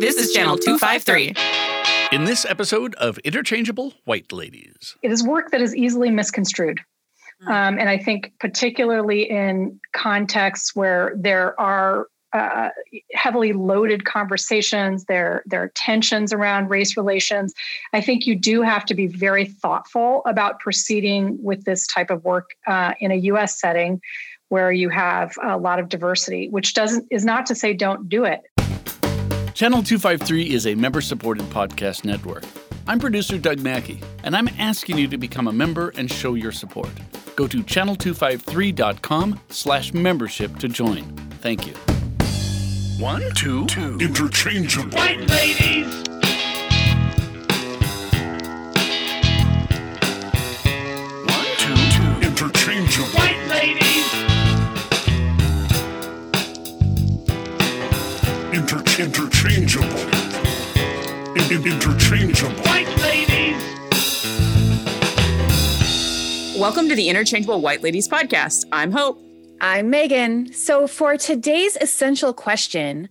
This is Channel 253. In this episode of Interchangeable White Ladies. It is work that is easily misconstrued. And I think particularly in contexts where there are heavily loaded conversations, there are tensions around race relations, I think you do have to be very thoughtful about proceeding with this type of work in a U.S. setting where you have a lot of diversity, which is not to say don't do it. Channel 253 is a member-supported podcast network. I'm producer Doug Mackey, and I'm asking you to become a member and show your support. Go to channel253.com/membership to join. Thank you. One, two. Interchangeable White Ladies. One, two. Interchangeable White Ladies. Interchangeable White Ladies. Welcome to the Interchangeable White Ladies podcast. I'm Hope. I'm Megan. So for today's essential question,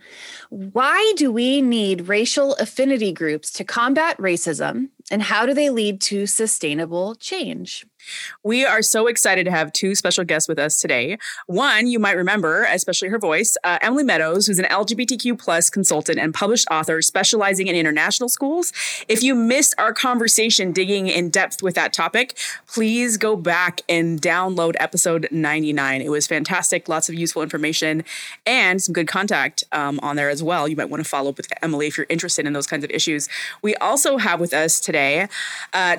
why do we need racial affinity groups to combat racism, and how do they lead to sustainable change? We are so excited to have two special guests with us today. One, you might remember, especially her voice, Emily Meadows, who's an LGBTQ plus consultant and published author specializing in international schools. If you missed our conversation digging in depth with that topic, please go back and download episode 99. It was fantastic. Lots of useful information and some good contact on there as well. You might want to follow up with Emily if you're interested in those kinds of issues. We also have with us today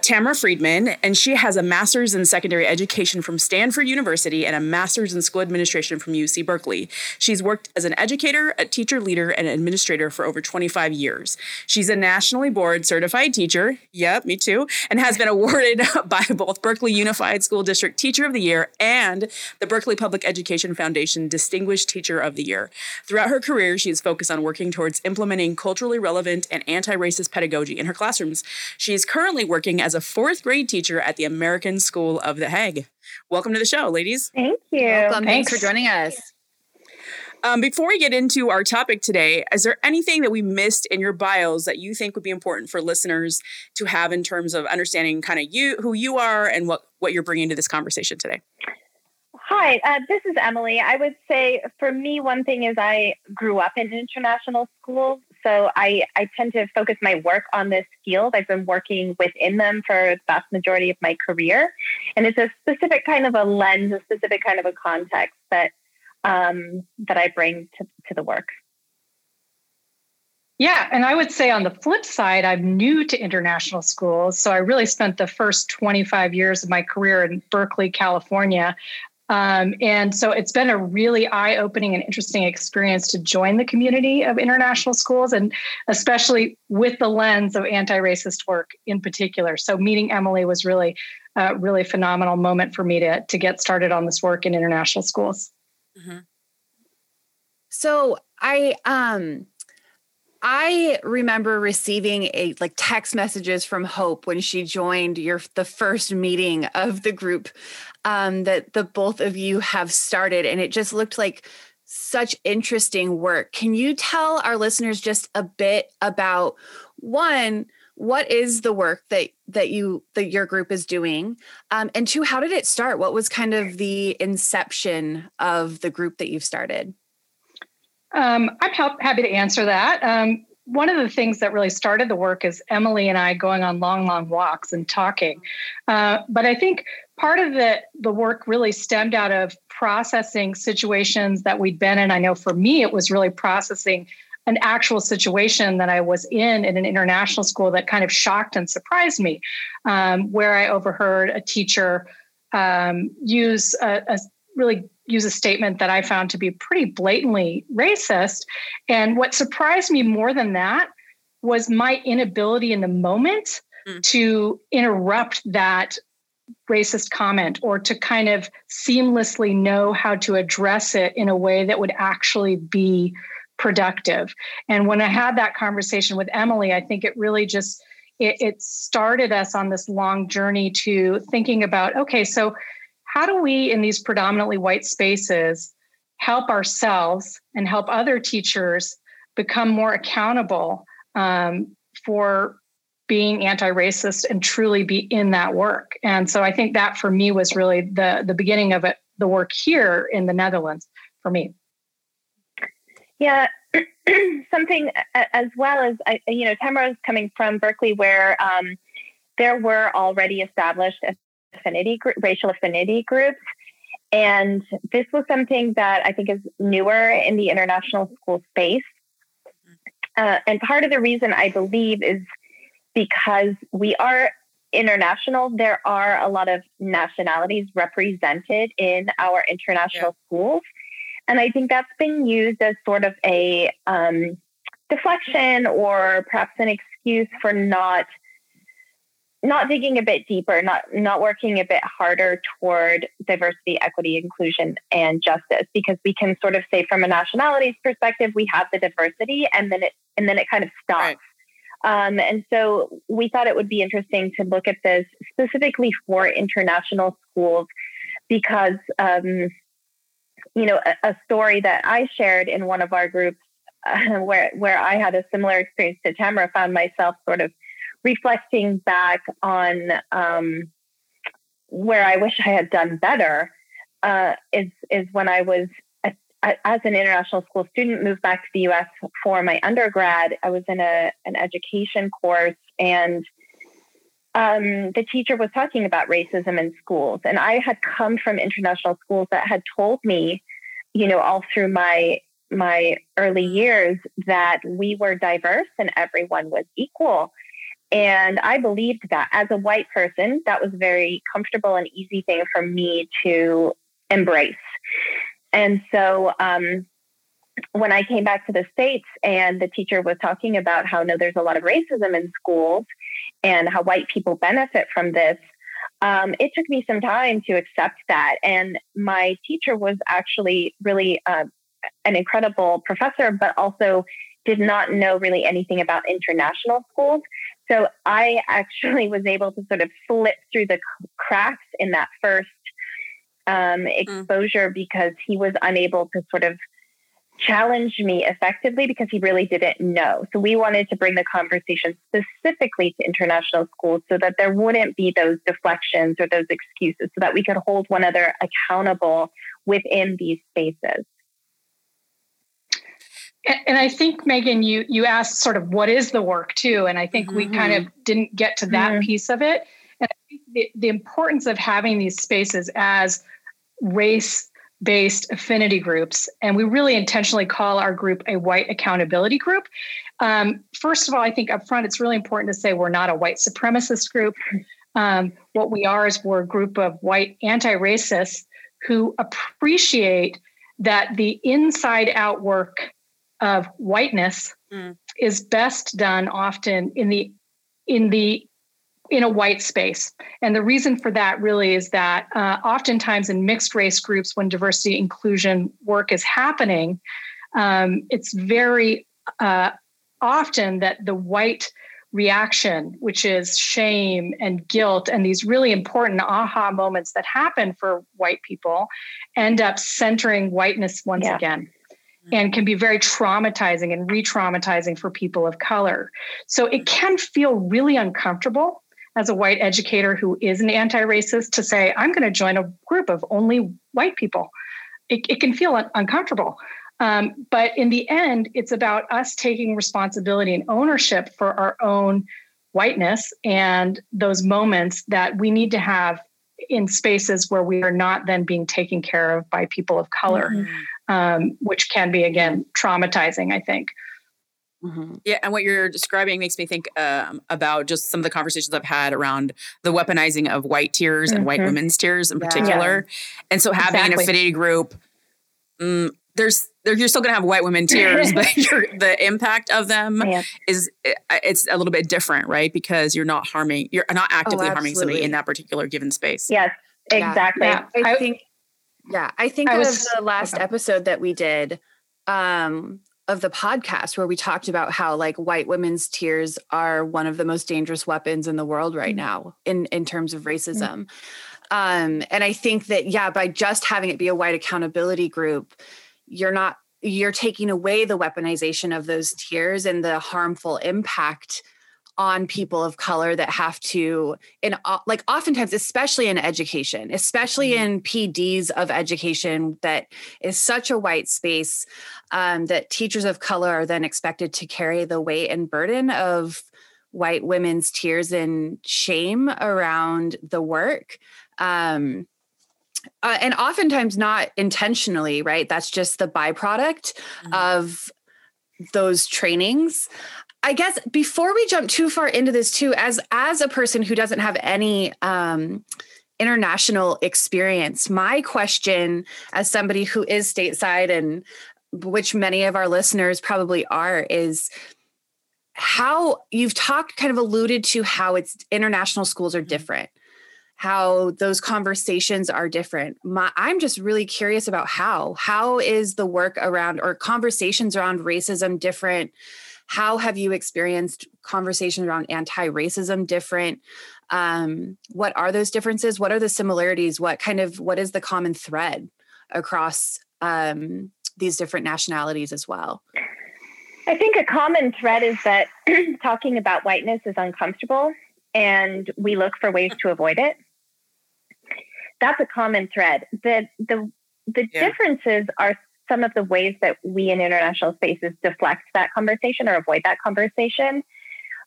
Tamara Friedman, and she has a master's in secondary education from Stanford University and a master's in school administration from UC Berkeley. She's worked as an educator, a teacher leader, and an administrator for over 25 years. She's a nationally board certified teacher. Yep, me too. And has been awarded by both Berkeley Unified School District Teacher of the Year and the Berkeley Public Education Foundation Distinguished Teacher of the Year. Throughout her career, she is focused on working towards implementing culturally relevant and anti-racist pedagogy in her classrooms. She is currently working as a fourth grade teacher at the American School of The Hague. Welcome to the show, ladies. Thank you. Welcome. Thanks for joining us. Before we get into our topic today, is there anything that we missed in your bios that you think would be important for listeners to have in terms of understanding kind of who you are and what you're bringing to this conversation today? Hi, this is Emily. I would say for me, one thing is I grew up in international schools. So I tend to focus my work on this field. I've been working within them for the vast majority of my career. And it's a specific kind of a lens, a specific kind of a context that I bring to the work. Yeah. And I would say on the flip side, I'm new to international schools. So I really spent the first 25 years of my career in Berkeley, California. And so it's been a really eye-opening and interesting experience to join the community of international schools, and especially with the lens of anti-racist work in particular. So meeting Emily was really a really phenomenal moment for me to get started on this work in international schools. Mm-hmm. So I remember receiving text messages from Hope when she joined the first meeting of the group that the both of you have started, and it just looked like such interesting work. Can you tell our listeners just a bit about, one, what is the work that your group is doing, and two, how did it start? What was kind of the inception of the group that you've started? I'm happy to answer that. One of the things that really started the work is Emily and I going on long, long walks and talking. But I think part of the work really stemmed out of processing situations that we'd been in. I know for me, it was really processing an actual situation that I was in an international school that kind of shocked and surprised me, where I overheard a teacher use a statement that I found to be pretty blatantly racist. And what surprised me more than that was my inability in the moment to interrupt that racist comment or to kind of seamlessly know how to address it in a way that would actually be productive. And when I had that conversation with Emily, I think it really just, it started us on this long journey to thinking about, okay, so how do we in these predominantly white spaces help ourselves and help other teachers become more accountable for being anti-racist and truly be in that work. And so I think that for me was really the beginning of it, the work here in the Netherlands for me. Yeah, something as well as, Tamara's coming from Berkeley, where there were already established racial affinity groups. And this was something that I think is newer in the international school space. And part of the reason I believe is because we are international, there are a lot of nationalities represented in our international schools. And I think that's been used as sort of a deflection or perhaps an excuse for not digging a bit deeper, not working a bit harder toward diversity, equity, inclusion, and justice, because we can sort of say from a nationality's perspective, we have the diversity, and then it kind of stops. Right. And so we thought it would be interesting to look at this specifically for international schools, because, a story that I shared in one of our groups where I had a similar experience to Tamara, found myself sort of reflecting back on where I wish I had done better is when I was, as an international school student, moved back to the U.S. for my undergrad. I was in an education course, and the teacher was talking about racism in schools. And I had come from international schools that had told me, all through my early years, that we were diverse and everyone was equal. And I believed that as a white person, that was a very comfortable and easy thing for me to embrace. And so when I came back to the States and the teacher was talking about how, no, there's a lot of racism in schools and how white people benefit from this, it took me some time to accept that. And my teacher was actually really an incredible professor, but also did not know really anything about international schools. So I actually was able to sort of slip through the cracks in that first exposure, because he was unable to sort of challenge me effectively because he really didn't know. So we wanted to bring the conversation specifically to international schools so that there wouldn't be those deflections or those excuses, so that we could hold one another accountable within these spaces. And I think, Megan, you asked sort of what is the work too, and I think we kind of didn't get to that piece of it. And I think the importance of having these spaces as race-based affinity groups, and we really intentionally call our group a white accountability group. First of all, I think up front, it's really important to say we're not a white supremacist group. What we are is we're a group of white anti-racists who appreciate that the inside-out work of whiteness is best done often in a white space. And the reason for that really is that oftentimes in mixed race groups, when diversity inclusion work is happening, it's very often that the white reaction, which is shame and guilt, and these really important aha moments that happen for white people, end up centering whiteness once again. And can be very traumatizing and re-traumatizing for people of color. So it can feel really uncomfortable as a white educator who is an anti-racist to say, I'm going to join a group of only white people. It can feel uncomfortable. But in the end, it's about us taking responsibility and ownership for our own whiteness and those moments that we need to have in spaces where we are not then being taken care of by people of color, which can be, again, traumatizing, I think. Yeah. And what you're describing makes me think about just some of the conversations I've had around the weaponizing of white tears and white women's tears in particular. And so having an affinity group, you're still going to have white women tears, but the impact of them it's a little bit different, right? Because you're not actively harming somebody in that particular given space. Yes, exactly. Yeah. I think the last episode that we did of the podcast, where we talked about how like white women's tears are one of the most dangerous weapons in the world right now in terms of racism. And I think that, by just having it be a white accountability group, you're not you're taking away the weaponization of those tiers and the harmful impact on people of color that have to, and like oftentimes, especially in education, especially in PDs of education, that is such a white space, that teachers of color are then expected to carry the weight and burden of white women's tears and shame around the work. And oftentimes not intentionally, right? That's just the byproduct of those trainings. I guess before we jump too far into this too, as a person who doesn't have any international experience, my question as somebody who is stateside, and which many of our listeners probably are, is how you've talked, kind of alluded to how it's international schools are different, how those conversations are different. I'm just really curious about how is the work around, or conversations around racism different? How have you experienced conversations around anti-racism different? What are those differences? What are the similarities? What is the common thread across these different nationalities as well? I think a common thread is that talking about whiteness is uncomfortable and we look for ways to avoid it. That's a common thread. The differences are some of the ways that we in international spaces deflect that conversation or avoid that conversation,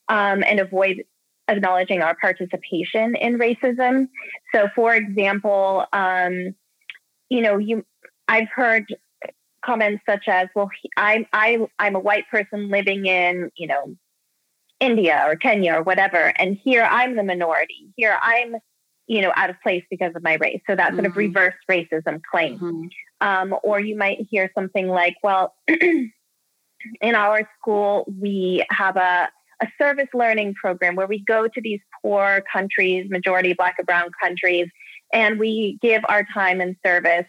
and avoid acknowledging our participation in racism. So for example, I've heard comments such as, well, I'm a white person living in, India or Kenya or whatever, and here I'm the minority. Here I'm, out of place because of my race. So that sort of reverse racism claim. Mm-hmm. Or you might hear something like, well, in our school, we have a service learning program where we go to these poor countries, majority Black and brown countries, and we give our time and service.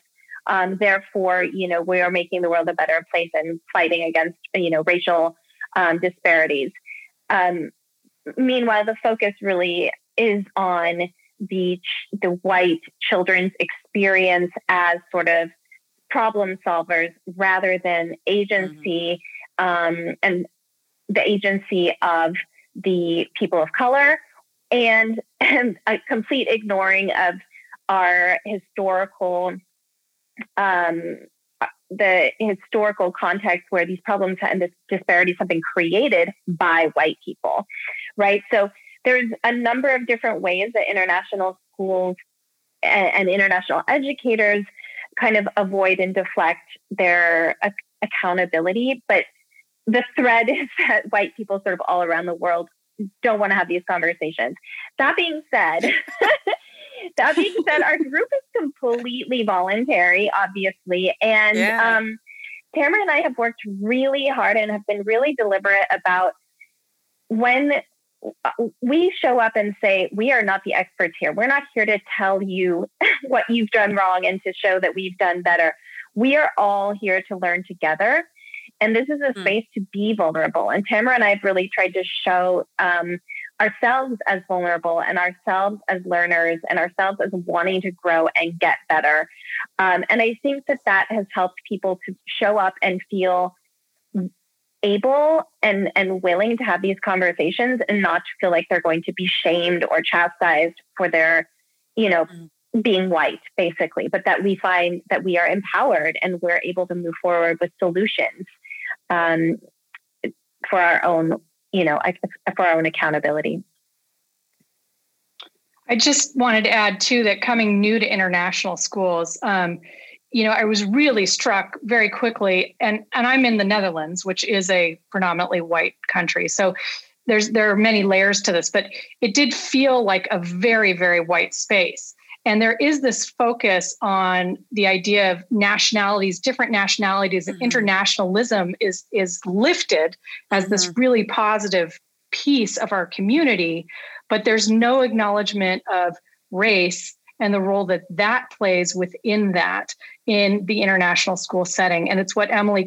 Therefore, we are making the world a better place and fighting against, racial disparities. Meanwhile, the focus really is on the white children's experience as sort of problem solvers rather than agency, and the agency of the people of color, and a complete ignoring of our historical, the historical context where these problems and this disparities have been created by white people, right? So there's a number of different ways that international schools and international educators kind of avoid and deflect their accountability. But the thread is that white people sort of all around the world don't want to have these conversations. That being said, our group is completely voluntary, obviously. And Tamara and I have worked really hard and have been really deliberate about when we show up and say, we are not the experts here. We're not here to tell you what you've done wrong and to show that we've done better. We are all here to learn together. And this is a space to be vulnerable. And Tamara and I have really tried to show ourselves as vulnerable, and ourselves as learners, and ourselves as wanting to grow and get better. And I think that has helped people to show up and feel able and willing to have these conversations, and not to feel like they're going to be shamed or chastised for their, being white, basically, but that we find that we are empowered and we're able to move forward with solutions for our own, for our own accountability. I just wanted to add too, that coming new to international schools, I was really struck very quickly, and I'm in the Netherlands, which is a predominantly white country. So there are many layers to this, but it did feel like a very, very white space. And there is this focus on the idea of nationalities, different nationalities, and internationalism is lifted as this really positive piece of our community, but there's no acknowledgement of race and the role that plays within that in the international school setting. And it's what Emily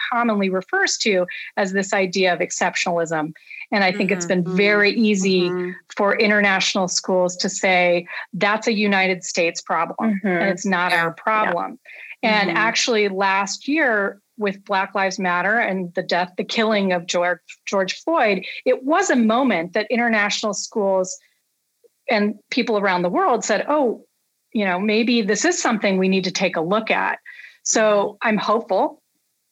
commonly refers to as this idea of exceptionalism. And I think it's been very easy for international schools to say, that's a United States problem and it's not our problem. And actually last year with Black Lives Matter and the killing of George Floyd, it was a moment that international schools and people around the world said, oh, you know, maybe this is something we need to take a look at. So I'm hopeful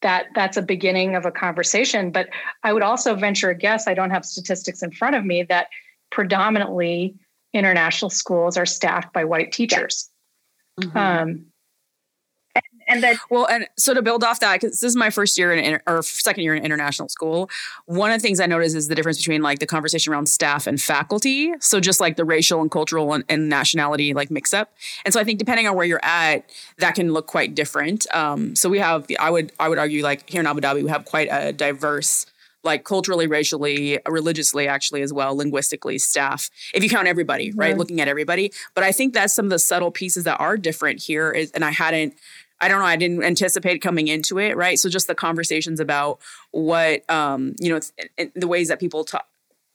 that that's a beginning of a conversation. But I would also venture a guess, I don't have statistics in front of me, that predominantly international schools are staffed by white teachers. Yeah. So to build off that, because this is my second year in international school, one of the things I noticed is the difference between like the conversation around staff and faculty. So just like the racial and cultural and nationality like mix up. And so I think depending on where you're at, that can look quite different. So we have, I would argue like here in Abu Dhabi, we have quite a diverse, like culturally, racially, religiously, actually as well, linguistically staff, if you count everybody, right? Yeah. Looking at everybody. But I think that's some of the subtle pieces that are different here is, and I didn't anticipate coming into it, right? So just the conversations about what, the ways that people talk.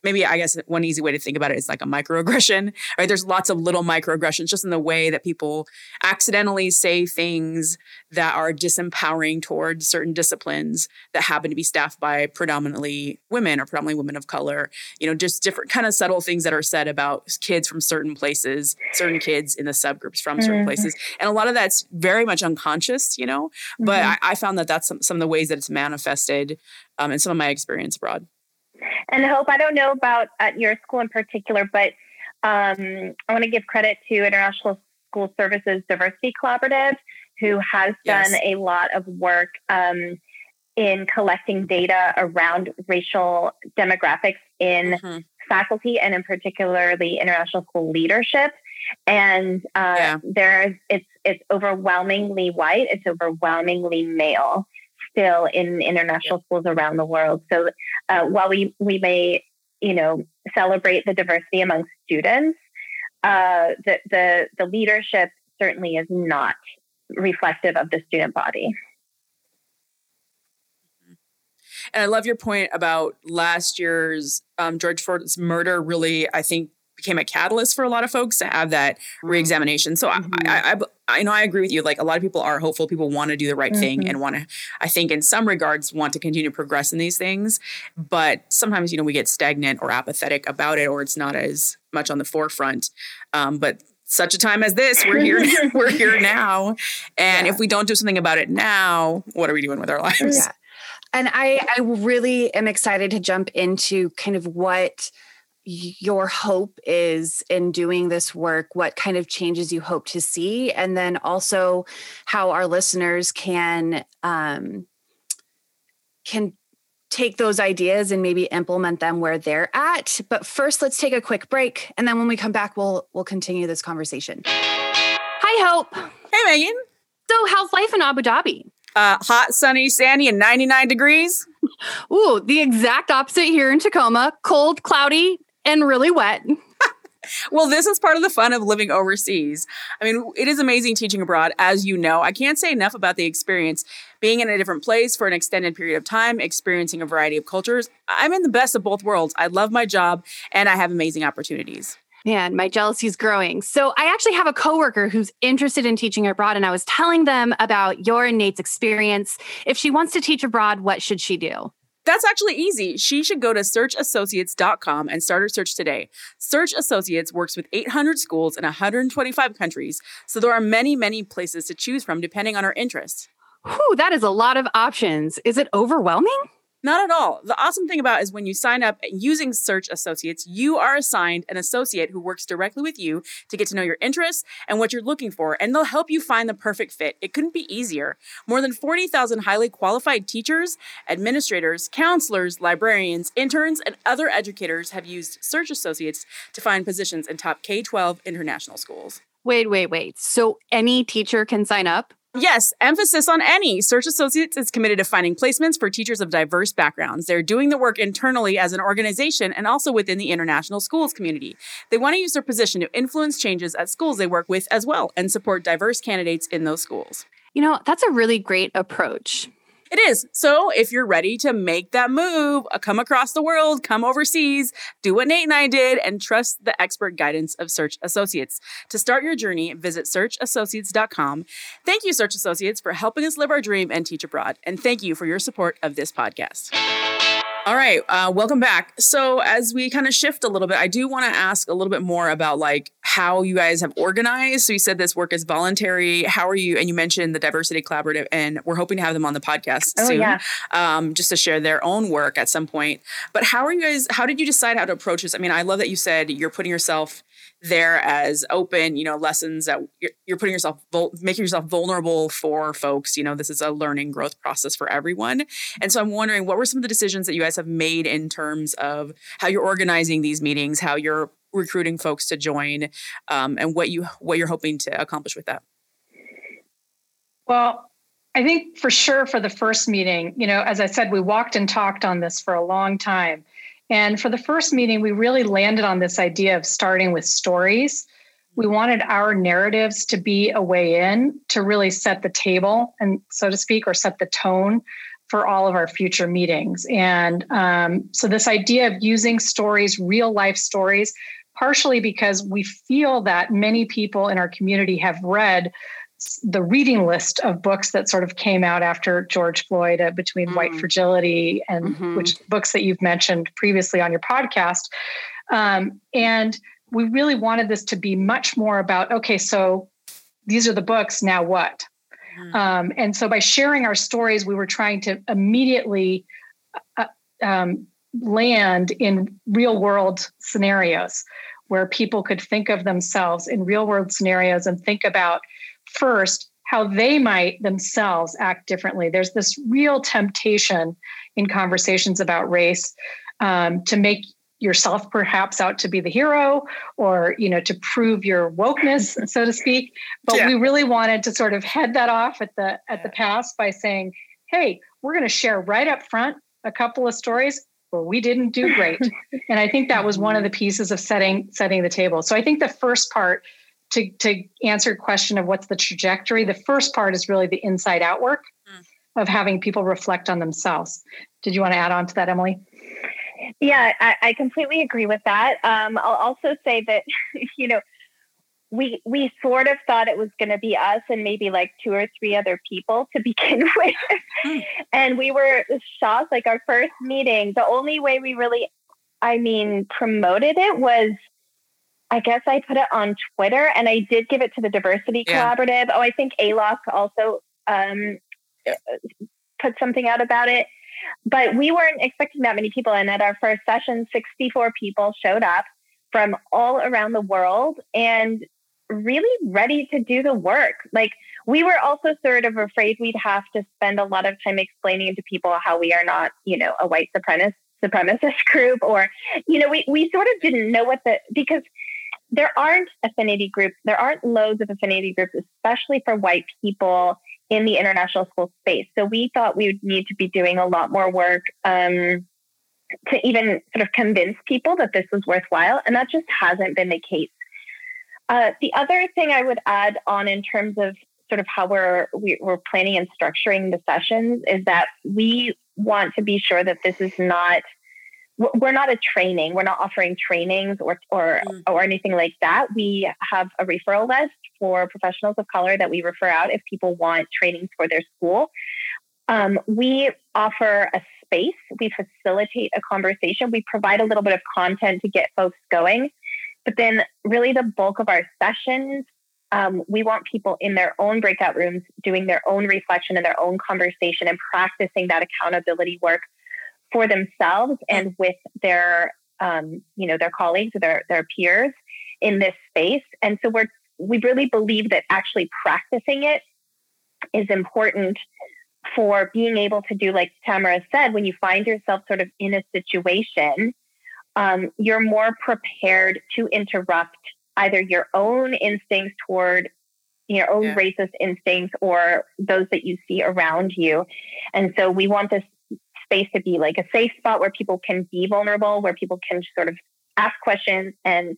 Maybe I guess one easy way to think about it is like a microaggression, right? There's lots of little microaggressions just in the way that people accidentally say things that are disempowering towards certain disciplines that happen to be staffed by predominantly women or predominantly women of color, you know, just different kind of subtle things that are said about kids from certain places, certain kids in the subgroups from certain places. And a lot of that's very much unconscious, you know, but I found that that's some of the ways that it's manifested in some of my experience abroad. And Hope, I don't know about at your school in particular, but I want to give credit to International School Services Diversity Collaborative, who has done a lot of work in collecting data around racial demographics in faculty and in particularly international school leadership. And it's overwhelmingly white. It's overwhelmingly male still in international schools around the world. So while we may, you know, celebrate the diversity among students, the leadership certainly is not reflective of the student body. And I love your point about last year's George Floyd's murder really, I think, became a catalyst for a lot of folks to have that reexamination. So I know I agree with you. Like a lot of people are hopeful. People want to do the right thing and want to, I think in some regards, want to continue to progress in these things. But sometimes, you know, we get stagnant or apathetic about it, or it's not as much on the forefront. But such a time as this, we're here now. And if we don't do something about it now, what are we doing with our lives? Yeah. And I really am excited to jump into kind of what your hope is in doing this work, what kind of changes you hope to see, and then also how our listeners can take those ideas and maybe implement them where they're at. But first, let's take a quick break, and then when we come back, we'll continue this conversation. Hi, Hope. Hey, Megan. So, how's life in Abu Dhabi? Hot, sunny, sandy, and 99 degrees. Ooh, the exact opposite here in Tacoma. Cold, cloudy, and really wet. Well, this is part of the fun of living overseas. I mean, it is amazing teaching abroad, as you know. I can't say enough about the experience. Being in a different place for an extended period of time, experiencing a variety of cultures. I'm in the best of both worlds. I love my job, and I have amazing opportunities. Man, my jealousy's growing. So I actually have a coworker who's interested in teaching abroad, and I was telling them about your and Nate's experience. If she wants to teach abroad, what should she do? That's actually easy. She should go to searchassociates.com and start her search today. Search Associates works with 800 schools in 125 countries, so there are many, many places to choose from depending on her interests. Whew, that is a lot of options. Is it overwhelming? Not at all. The awesome thing about it is when you sign up using Search Associates, you are assigned an associate who works directly with you to get to know your interests and what you're looking for, and they'll help you find the perfect fit. It couldn't be easier. More than 40,000 highly qualified teachers, administrators, counselors, librarians, interns, and other educators have used Search Associates to find positions in top K-12 international schools. Wait. So any teacher can sign up? Yes, emphasis on any. Search Associates is committed to finding placements for teachers of diverse backgrounds. They're doing the work internally as an organization and also within the international schools community. They want to use their position to influence changes at schools they work with as well and support diverse candidates in those schools. You know, that's a really great approach. It is. So if you're ready to make that move, come across the world, come overseas, do what Nate and I did, and trust the expert guidance of Search Associates. To start your journey, visit searchassociates.com. Thank you, Search Associates, for helping us live our dream and teach abroad. And thank you for your support of this podcast. All right. Welcome back. So as we kind of shift a little bit, I do want to ask a little bit more about like how you guys have organized. So you said this work is voluntary. How are you? And you mentioned the Diversity Collaborative, and we're hoping to have them on the podcast soon, just to share their own work at some point. But how are you guys, how did you decide how to approach this? I mean, I love that you said you're putting yourself there as open, you know, lessons that you're putting yourself, making yourself vulnerable for folks. You know, this is a learning growth process for everyone. And so I'm wondering, what were some of the decisions that you guys have made in terms of how you're organizing these meetings, how you're recruiting folks to join, and what you're hoping to accomplish with that? Well, I think for sure for the first meeting, you know, as I said, we walked and talked on this for a long time. And for the first meeting, we really landed on this idea of starting with stories. We wanted our narratives to be a way in to really set the table, and so to speak, or set the tone for all of our future meetings. And so this idea of using stories, real life stories, partially because we feel that many people in our community have read the reading list of books that sort of came out after George Floyd, between White Fragility and which books that you've mentioned previously on your podcast. And we really wanted this to be much more about, okay, so these are the books, now what? And so by sharing our stories, we were trying to immediately land in real world scenarios where people could think of themselves in real world scenarios and think about, first, how they might themselves act differently. There's this real temptation in conversations about race to make yourself perhaps out to be the hero, or, you know, to prove your wokeness, so to speak. But we really wanted to sort of head that off at the pass by saying, hey, we're going to share right up front a couple of stories where we didn't do great. And I think that was one of the pieces of setting the table. So I think the first part, to answer your question of what's the trajectory, the first part is really the inside out work of having people reflect on themselves. Did you want to add on to that, Emily? Yeah, I completely agree with that. I'll also say that, you know, we sort of thought it was going to be us and maybe like 2 or 3 other people to begin with. And we were shocked, like our first meeting, the only way we really, promoted it was, I guess I put it on Twitter, and I did give it to the Diversity Collaborative. Oh, I think ALOC also put something out about it. But we weren't expecting that many people. And at our first session, 64 people showed up from all around the world and really ready to do the work. Like, we were also sort of afraid we'd have to spend a lot of time explaining to people how we are not, you know, a white supremacist group, or, you know, we sort of didn't know because there aren't affinity groups. There aren't loads of affinity groups, especially for white people in the international school space. So we thought we would need to be doing a lot more work to even sort of convince people that this was worthwhile. And that just hasn't been the case. The other thing I would add on in terms of sort of how we're planning and structuring the sessions is that we want to be sure that this is not, we're not a training. We're not offering trainings or anything like that. We have a referral list for professionals of color that we refer out if people want trainings for their school. We offer a space. We facilitate a conversation. We provide a little bit of content to get folks going. But then really the bulk of our sessions, we want people in their own breakout rooms doing their own reflection and their own conversation and practicing that accountability work for themselves and with their, you know, their colleagues or their peers in this space. And so we really believe that actually practicing it is important for being able to do, like Tamara said, when you find yourself sort of in a situation, you're more prepared to interrupt either your own instincts toward your own racist instincts or those that you see around you. And so we want this space to be like a safe spot where people can be vulnerable, where people can sort of ask questions and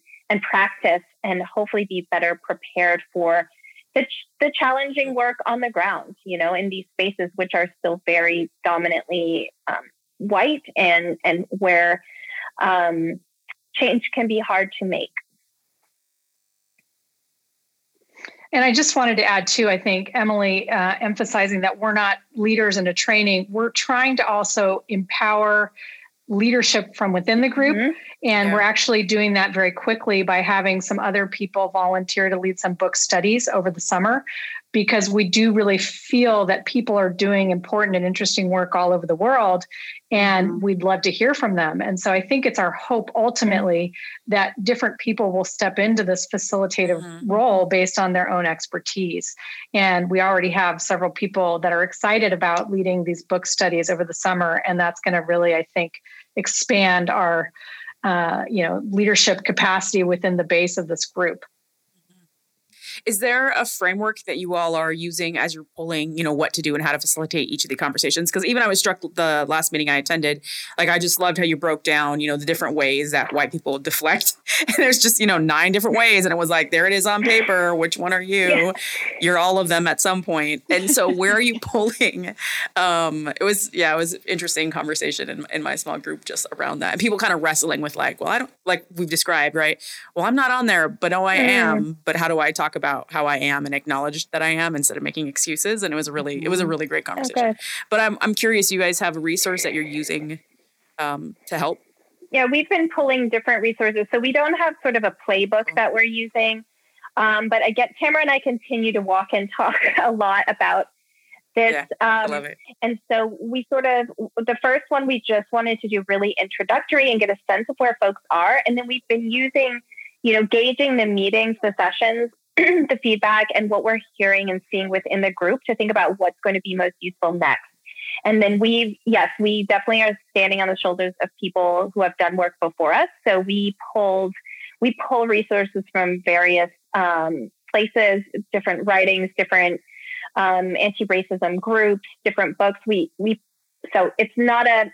practice and hopefully be better prepared for the challenging work on the ground, you know, in these spaces, which are still very dominantly white and where change can be hard to make. And I just wanted to add too, I think, Emily, emphasizing that we're not leaders in a training. We're trying to also empower leadership from within the group. Mm-hmm. And yeah. We're actually doing that very quickly by having some other people volunteer to lead some book studies over the summer, because we do really feel that people are doing important and interesting work all over the world, and mm-hmm. we'd love to hear from them. And so I think it's our hope ultimately mm-hmm. that different people will step into this facilitative mm-hmm. role based on their own expertise. And we already have several people that are excited about leading these book studies over the summer. And that's going to really, I think, expand our leadership capacity within the base of this group. Is there a framework that you all are using as you're pulling, you know, what to do and how to facilitate each of the conversations? Because even I was struck the last meeting I attended, like, I just loved how you broke down, you know, the different ways that white people deflect. And there's just, you know, 9 different ways. And it was like, there it is on paper. Which one are you? Yeah. You're all of them at some point. And so where are you pulling? It was an interesting conversation in my small group just around that. And people kind of wrestling with like, well, I don't, like we've described, right? Well, I'm not on there, but oh, I am. But how do I talk about how I am and acknowledge that I am instead of making excuses? And it was a really great conversation. Okay. But I'm curious, you guys have a resource that you're using to help? Yeah, we've been pulling different resources. So we don't have sort of a playbook that we're using. But again, Tamara and I continue to walk and talk a lot about this. Yeah, I love it. And so we sort of, the first one we just wanted to do really introductory and get a sense of where folks are. And then we've been using, you know, gauging the meetings, the sessions, the feedback and what we're hearing and seeing within the group to think about what's going to be most useful next. And then we definitely are standing on the shoulders of people who have done work before us. So we pull resources from various places, different writings, different anti-racism groups, different books. So it's not a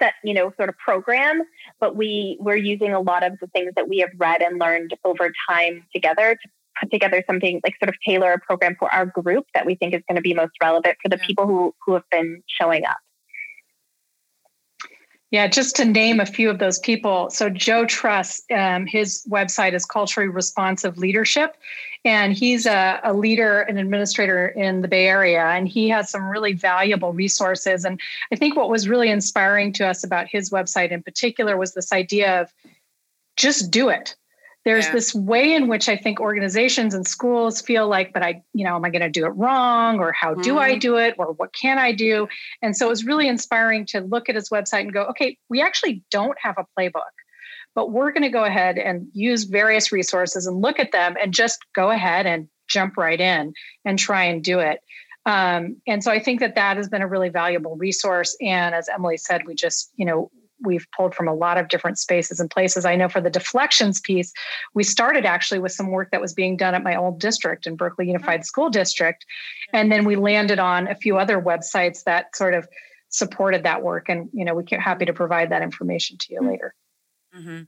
set, you know, sort of program, but we're using a lot of the things that we have read and learned over time together to put together something like sort of tailor a program for our group that we think is going to be most relevant for the people who have been showing up. Yeah, just to name a few of those people. So Joe Truss, his website is Culturally Responsive Leadership, and he's a leader and administrator in the Bay Area, and he has some really valuable resources. And I think what was really inspiring to us about his website in particular was this idea of just do it. There's this way in which I think organizations and schools feel like, but am I going to do it wrong? Or how do I do it? Or what can I do? And so it was really inspiring to look at his website and go, okay, we actually don't have a playbook, but we're going to go ahead and use various resources and look at them and just go ahead and jump right in and try and do it. And so I think that has been a really valuable resource. And as Emily said, we just, you know, we've pulled from a lot of different spaces and places. I know for the deflections piece, we started actually with some work that was being done at my old district in Berkeley Unified School District. And then we landed on a few other websites that sort of supported that work. And, you know, we're happy to provide that information to you later. Mm-hmm.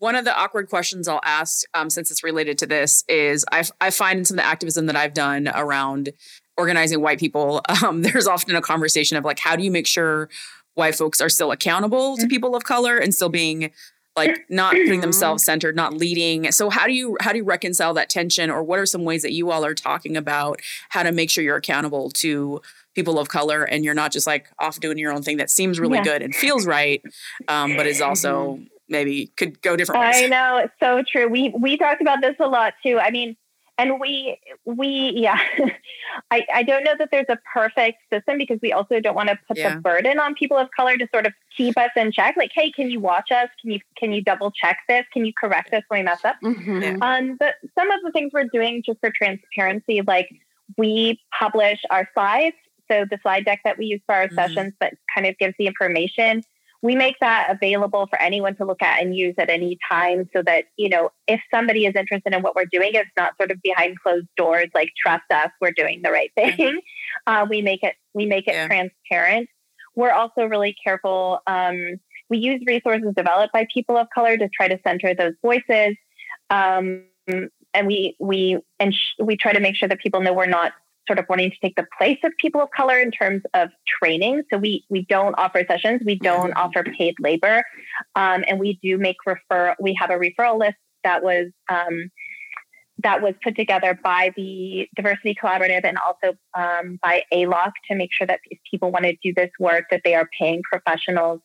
One of the awkward questions I'll ask, since it's related to this, is I find in some of the activism that I've done around organizing white people, there's often a conversation of like, how do you make sure white folks are still accountable to people of color and still being like not putting themselves centered, not leading. So how do you reconcile that tension, or what are some ways that you all are talking about how to make sure you're accountable to people of color and you're not just like off doing your own thing that seems really good and feels right, but is also maybe could go different ways? I know, it's so true. We talked about this a lot too. I mean, and I don't know that there's a perfect system, because we also don't want to put the burden on people of color to sort of keep us in check. Like, hey, can you watch us? Can you double check this? Can you correct us when we mess up? Mm-hmm. Yeah. But some of the things we're doing just for transparency, like we publish our slides. So the slide deck that we use for our sessions that kind of gives the information, we make that available for anyone to look at and use at any time, so that, you know, if somebody is interested in what we're doing, it's not sort of behind closed doors, like, trust us, we're doing the right thing. Mm-hmm. We make it transparent. We're also really careful. We use resources developed by people of color to try to center those voices. And we try to make sure that people know we're not sort of wanting to take the place of people of color in terms of training. So we don't offer sessions. We don't offer paid labor. And we do make we have a referral list that was put together by the Diversity Collaborative and also by ALOC to make sure that if people want to do this work, that they are paying professionals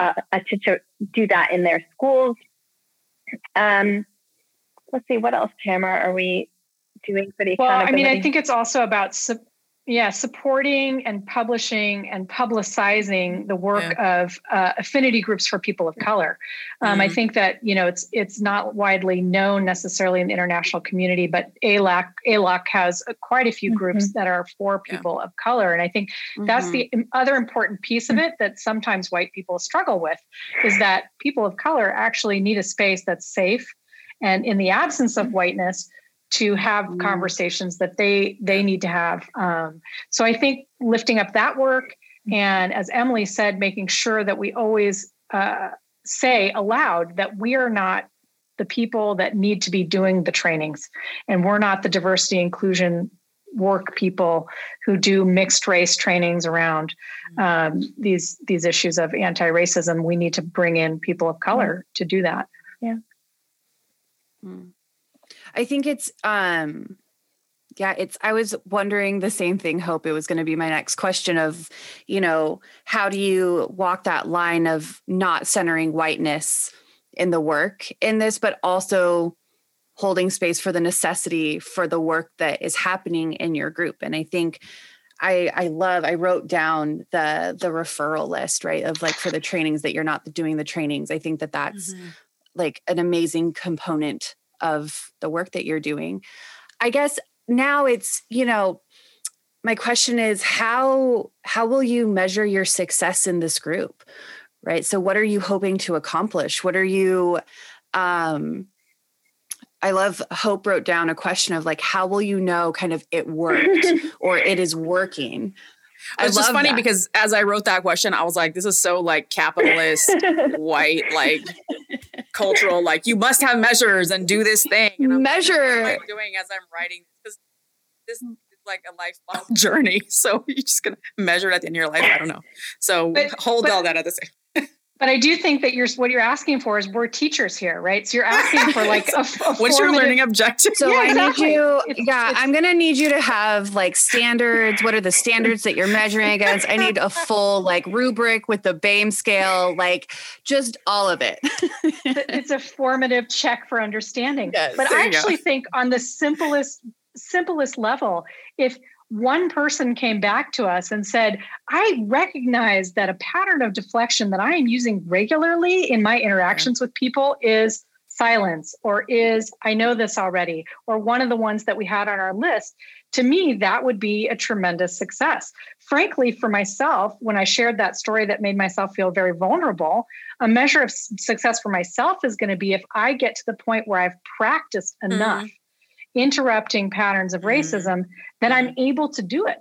to do that in their schools. Let's see, what else, Tamara, are we doing for the accountability? Well, I mean, I think it's also about supporting and publishing and publicizing the work of affinity groups for people of color. I think that, it's not widely known necessarily in the international community, but ALOC has quite a few groups that are for people of color. And I think that's the other important piece of it that sometimes white people struggle with, is that people of color actually need a space that's safe. And in the absence of whiteness, to have conversations that they need to have. So I think lifting up that work, and as Emily said, making sure that we always say aloud that we are not the people that need to be doing the trainings, and we're not the diversity inclusion work people who do mixed race trainings around these issues of anti-racism. We need to bring in people of color to do that. Yeah. Mm. I think it's, I was wondering the same thing, Hope. It was going to be my next question of, how do you walk that line of not centering whiteness in the work in this, but also holding space for the necessity for the work that is happening in your group. And I think I wrote down the referral list, right, of like for the trainings that you're not doing the trainings. I think that that's like an amazing component of the work that you're doing. I guess now it's, my question is how will you measure your success in this group, right? So what are you hoping to accomplish? What are you, I love Hope wrote down a question of like, how will you know kind of it worked or it is working? It's just funny because as I wrote that question, I was like, this is so like capitalist, white, like cultural, like you must have measures and do this thing. And I'm like, what am I doing as I'm writing? Because this is like a lifelong journey. So you're just going to measure it at the end of your life. I don't know. So all that at the same. But I do think that what you're asking for is we're teachers here, right? So you're asking for like a what's your learning objective? So yeah, exactly. I need you. I'm going to need you to have like standards. What are the standards that you're measuring against? I need a full like rubric with the BAME scale, like just all of it. It's a formative check for understanding. Yes, but I actually think on the simplest level, if one person came back to us and said, I recognize that a pattern of deflection that I am using regularly in my interactions with people is silence, or is I know this already, or one of the ones that we had on our list. To me, that would be a tremendous success. Frankly, for myself, when I shared that story that made myself feel very vulnerable, a measure of success for myself is going to be if I get to the point where I've practiced enough interrupting patterns of racism, then I'm able to do it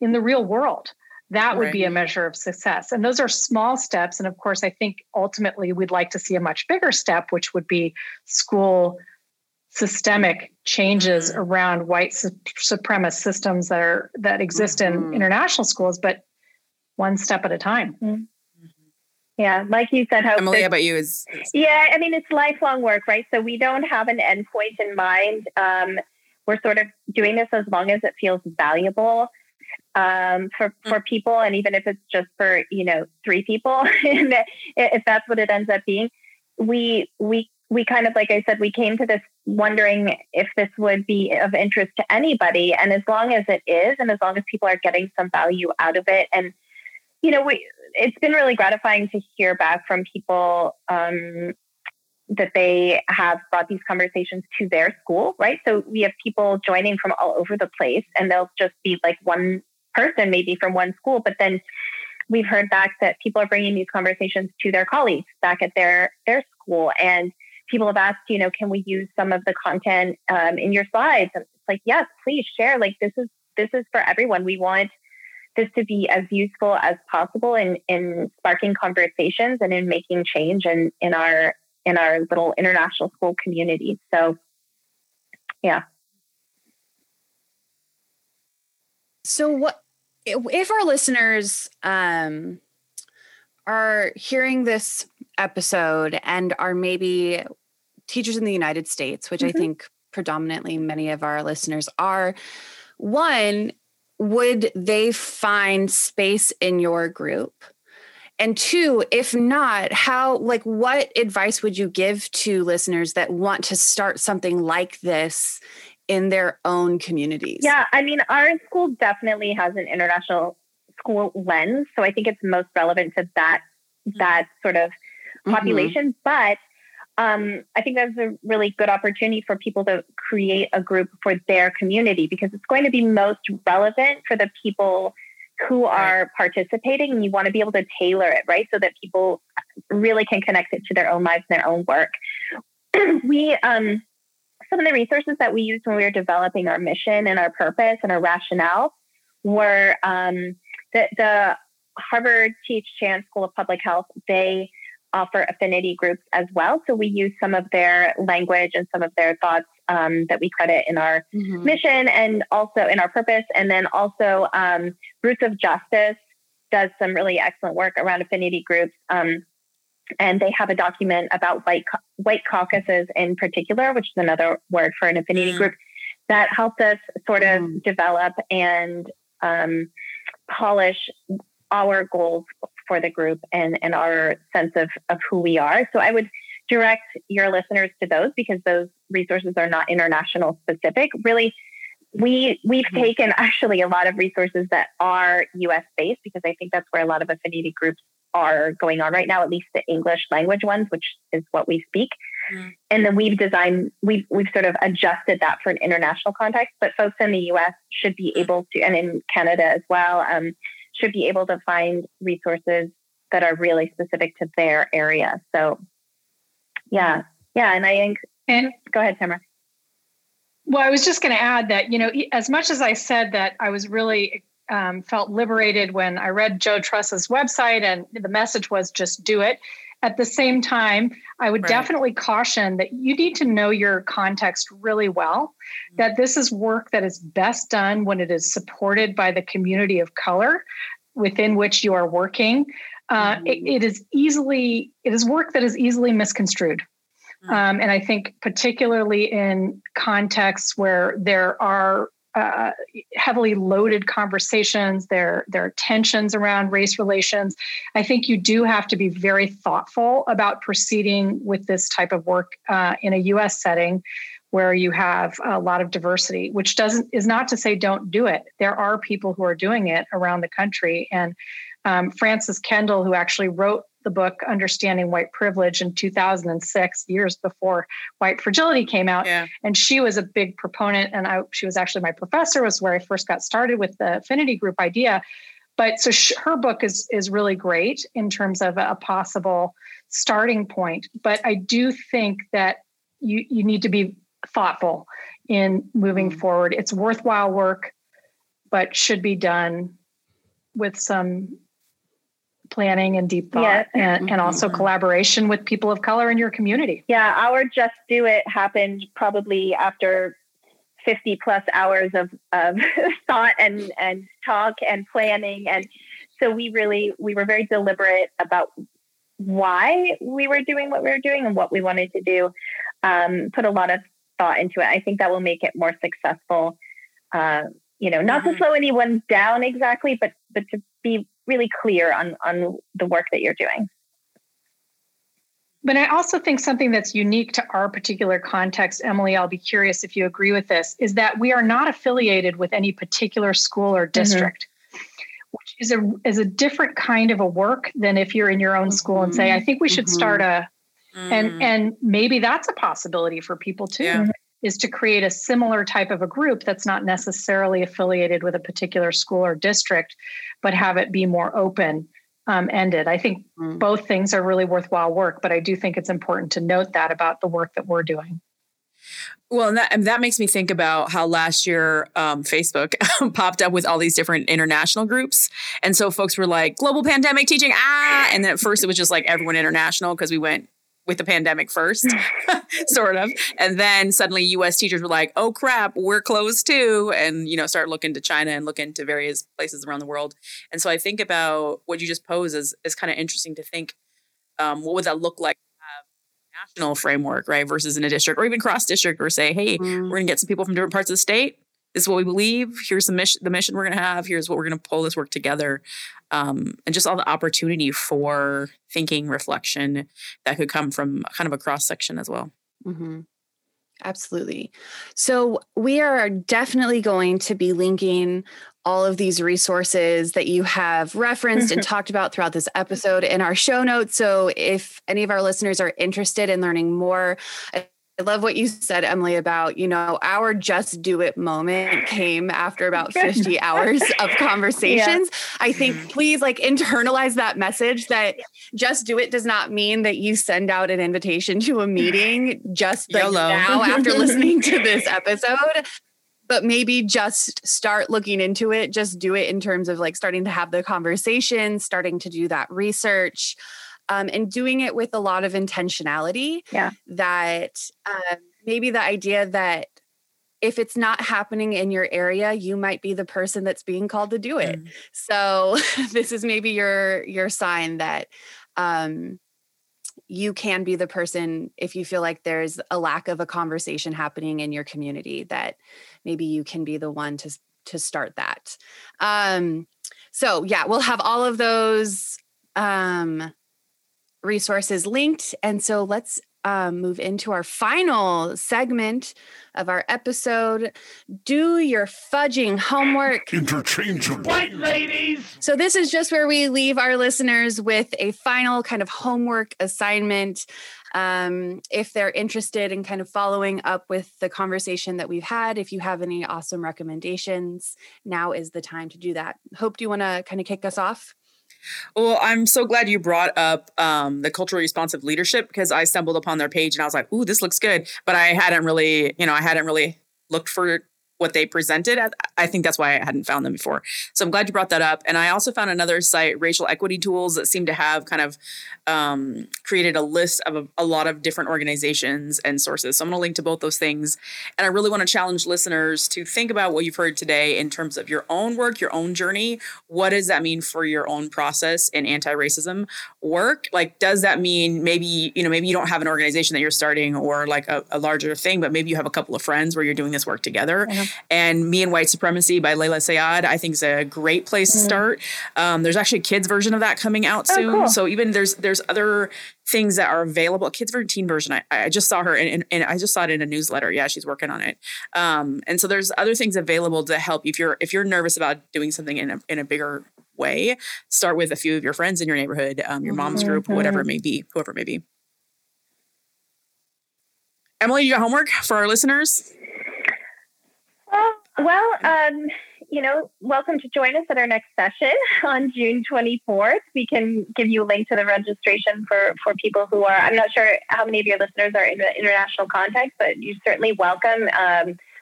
in the real world. That would be a measure of success. And those are small steps. And of course, I think ultimately we'd like to see a much bigger step, which would be school systemic changes around white supremacist systems that exist in international schools, but one step at a time. Yeah, like you said, Hope. Emily, how about you? Yeah, I mean, it's lifelong work, right? So we don't have an end point in mind. We're sort of doing this as long as it feels valuable for people. And even if it's just for, 3 people, if that's what it ends up being, we kind of, like I said, we came to this wondering if this would be of interest to anybody. And as long as it is, and as long as people are getting some value out of it, and, it's been really gratifying to hear back from people that they have brought these conversations to their school, right? So we have people joining from all over the place, and they'll just be like one person maybe from one school. But then we've heard back that people are bringing these conversations to their colleagues back at their school. And people have asked, can we use some of the content in your slides? And it's like, yes, please share. Like this is for everyone. We want this to be as useful as possible in sparking conversations and in making change in our little international school community. So Yeah. So what if our listeners are hearing this episode and are maybe teachers in the United States, which I think predominantly many of our listeners are, one, would they find space in your group? And two, if not, how, like, what advice would you give to listeners that want to start something like this in their own communities? Yeah, I mean, our school definitely has an international school lens. So I think it's most relevant to that sort of population. But I think that's a really good opportunity for people to create a group for their community, because it's going to be most relevant for the people who are participating, and you want to be able to tailor it, right? So that people really can connect it to their own lives and their own work. Some of the resources that we used when we were developing our mission and our purpose and our rationale were the Harvard T.H. Chan School of Public Health. They offer affinity groups as well. So we use some of their language and some of their thoughts that we credit in our mission and also in our purpose. And then also Roots of Justice does some really excellent work around affinity groups. And they have a document about white caucuses in particular, which is another word for an affinity group, that helped us sort of develop and polish our goals for the group and our sense of who we are. So I would direct your listeners to those, because those resources are not international specific. Really, we've taken actually a lot of resources that are US based, because I think that's where a lot of affinity groups are going on right now, at least the English language ones, which is what we speak. And then we've sort of adjusted that for an international context, but folks in the US should be able to, and in Canada as well, should be able to find resources that are really specific to their area. So yeah. And go ahead, Tamara. Well, I was just going to add that, you know, as much as I said that I was really felt liberated when I read Joe Truss's website and the message was just do it. At the same time, I would definitely caution that you need to know your context really well, that this is work that is best done when it is supported by the community of color within which you are working. It is work that is easily misconstrued. And I think particularly in contexts where there are heavily loaded conversations, there are tensions around race relations. I think you do have to be very thoughtful about proceeding with this type of work in a U.S. setting where you have a lot of diversity, which is not to say don't do it. There are people who are doing it around the country. And Francis Kendall, who actually wrote the book Understanding White Privilege in 2006, years before White Fragility came out. Yeah. And she was a big proponent. And she was actually my professor, was where I first got started with the affinity group idea. But so her book is really great in terms of a possible starting point. But I do think that you need to be thoughtful in moving forward. It's worthwhile work, but should be done with some planning and deep thought and also collaboration with people of color in your community. Yeah. Our Just Do It happened probably after 50 plus hours of thought and talk and planning. And so we were very deliberate about why we were doing what we were doing and what we wanted to do. Put a lot of thought into it. I think that will make it more successful. Not to slow anyone down exactly, but to be really clear on the work that you're doing. But I also think something that's unique to our particular context, Emily, I'll be curious if you agree with this, is that we are not affiliated with any particular school or district, which is a different kind of a work than if you're in your own school and say, I think we should start and maybe that's a possibility for people too. Yeah. Is to create a similar type of a group that's not necessarily affiliated with a particular school or district, but have it be more open-ended. I think both things are really worthwhile work, but I do think it's important to note that about the work that we're doing. Well, and that makes me think about how last year Facebook popped up with all these different international groups. And so folks were like, global pandemic teaching, and then at first it was just like everyone international because we went with the pandemic first, sort of. And then suddenly U.S. teachers were like, oh, crap, we're closed too. And, you know, start looking to China and look into various places around the world. And so I think about what you just posed is kind of interesting to think, what would that look like? National framework, right, versus in a district or even cross-district, or say, hey, we're going to get some people from different parts of the state. This is what we believe. Here's the mission we're going to have. Here's what we're going to pull this work together. And just all the opportunity for thinking, reflection that could come from kind of a cross-section as well. Mm-hmm. Absolutely. So we are definitely going to be linking all of these resources that you have referenced and talked about throughout this episode in our show notes. So if any of our listeners are interested in learning more, I love what you said, Emily, about, you know, our just do it moment came after about 50 hours of conversations. Yeah. I think please internalize that message that just do it does not mean that you send out an invitation to a meeting just now after listening to this episode. But maybe just start looking into it. Just do it in terms of starting to have the conversation, starting to do that research, and doing it with a lot of intentionality. Yeah. That maybe the idea that if it's not happening in your area, you might be the person that's being called to do it. Mm. So this is maybe your sign that you can be the person, if you feel like there's a lack of a conversation happening in your community, that maybe you can be the one to start that. So yeah, we'll have all of those resources linked. And so let's move into our final segment of our episode. Do your fudging homework. Interchangeable White Ladies. So this is just where we leave our listeners with a final kind of homework assignment. If they're interested in kind of following up with the conversation that we've had, if you have any awesome recommendations, now is the time to do that. Hope, do you want to kind of kick us off? Well, I'm so glad you brought up the Culturally Responsive Leadership, because I stumbled upon their page and I was like, ooh, this looks good. But I hadn't really looked for what they presented. I think that's why I hadn't found them before. So I'm glad you brought that up. And I also found another site, Racial Equity Tools, that seemed to have kind of created a list of a lot of different organizations and sources. So I'm going to link to both those things. And I really want to challenge listeners to think about what you've heard today in terms of your own work, your own journey. What does that mean for your own process in anti-racism work? Does that mean maybe you don't have an organization that you're starting or a larger thing, but maybe you have a couple of friends where you're doing this work together. Mm-hmm. And Me and White Supremacy by Leila Sayad, I think, is a great place to start. There's actually a kids version of that coming out soon. Cool. So even there's other things that are available. Kids version, teen version. I just saw her and I just saw it in a newsletter. Yeah, she's working on it. And so there's other things available to help if you're nervous about doing something in a bigger way. Start with a few of your friends in your neighborhood, your mom's group, whatever it may be, whoever it may be. Emily, you got homework for our listeners? Well, welcome to join us at our next session on June 24th. We can give you a link to the registration for people who are, I'm not sure how many of your listeners are in the international context, but you're certainly welcome.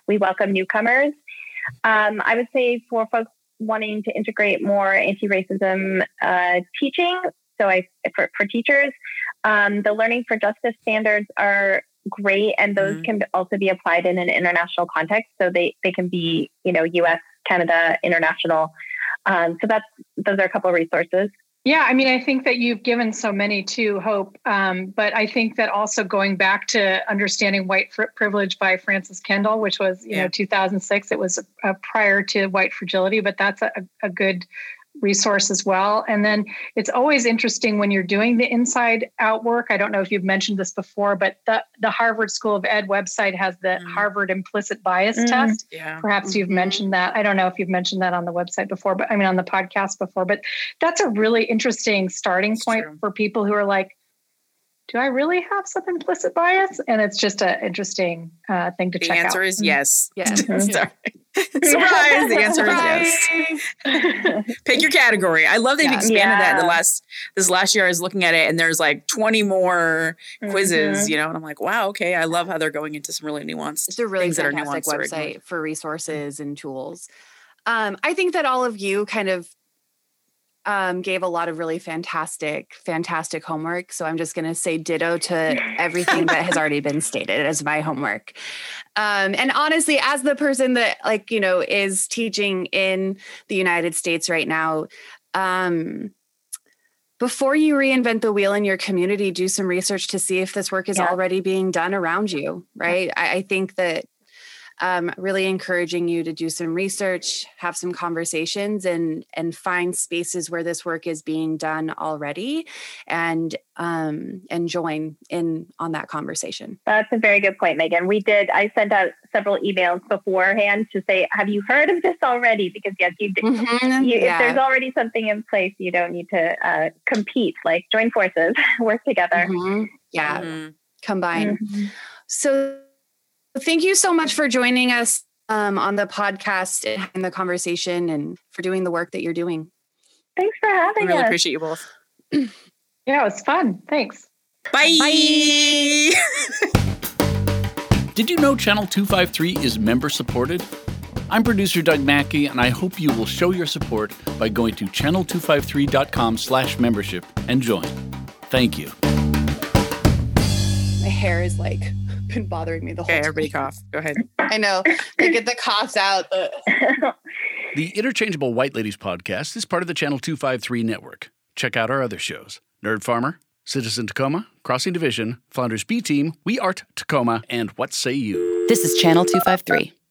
We welcome newcomers. I would say for folks wanting to integrate more anti-racism teaching, so for teachers, the Learning for Justice standards are great. And those can also be applied in an international context. So they can be, U.S., Canada, international. So those are a couple of resources. Yeah. I mean, I think that you've given so many too, Hope. But I think that also going back to Understanding White Privilege by Francis Kendall, which was, 2006, it was prior to White Fragility, but that's a good resource as well. And then it's always interesting when you're doing the inside out work. I don't know if you've mentioned this before, but the Harvard School of Ed website has the Harvard implicit bias test. Yeah. Perhaps you've mentioned that. I don't know if you've mentioned that on the website before, but I mean, on the podcast before, but that's a really interesting starting point for people who are like, do I really have some implicit bias? And it's just an interesting thing to check out. The answer is yes. Yes. Sorry. Surprise! The answer is yes. Pick your category. I love that you've expanded that. This last year, I was looking at it, and there's 20 more quizzes. And I'm like, wow, okay. I love how they're going into some really nuanced. It's a really fantastic website for resources and tools. I think that all of you kind of gave a lot of really fantastic homework. So I'm just going to say ditto to everything that has already been stated as my homework. And honestly, as the person that is teaching in the United States right now, before you reinvent the wheel in your community, do some research to see if this work is already being done around you, right? Yeah. I think that really encouraging you to do some research, have some conversations, and find spaces where this work is being done already, and join in on that conversation. That's a very good point, Megan. I sent out several emails beforehand to say, have you heard of this already? Because yes, you did. Mm-hmm. If there's already something in place, you don't need to compete, join forces, work together. Mm-hmm. Yeah. Mm-hmm. Combine. Mm-hmm. So thank you so much for joining us on the podcast and having the conversation and for doing the work that you're doing. Thanks for having us. I really appreciate you both. Yeah, it was fun. Thanks. Bye. Did you know Channel 253 is member supported? I'm producer Doug Mackey, and I hope you will show your support by going to channel253.com/membership and join. Thank you. My hair is been bothering me the whole time. Everybody cough. Go ahead. I know. Get the coughs out. The Interchangeable White Ladies podcast is part of the Channel 253 network. Check out our other shows. Nerd Farmer, Citizen Tacoma, Crossing Division, Flounders B Team, We Art Tacoma, and What Say You? This is Channel 253.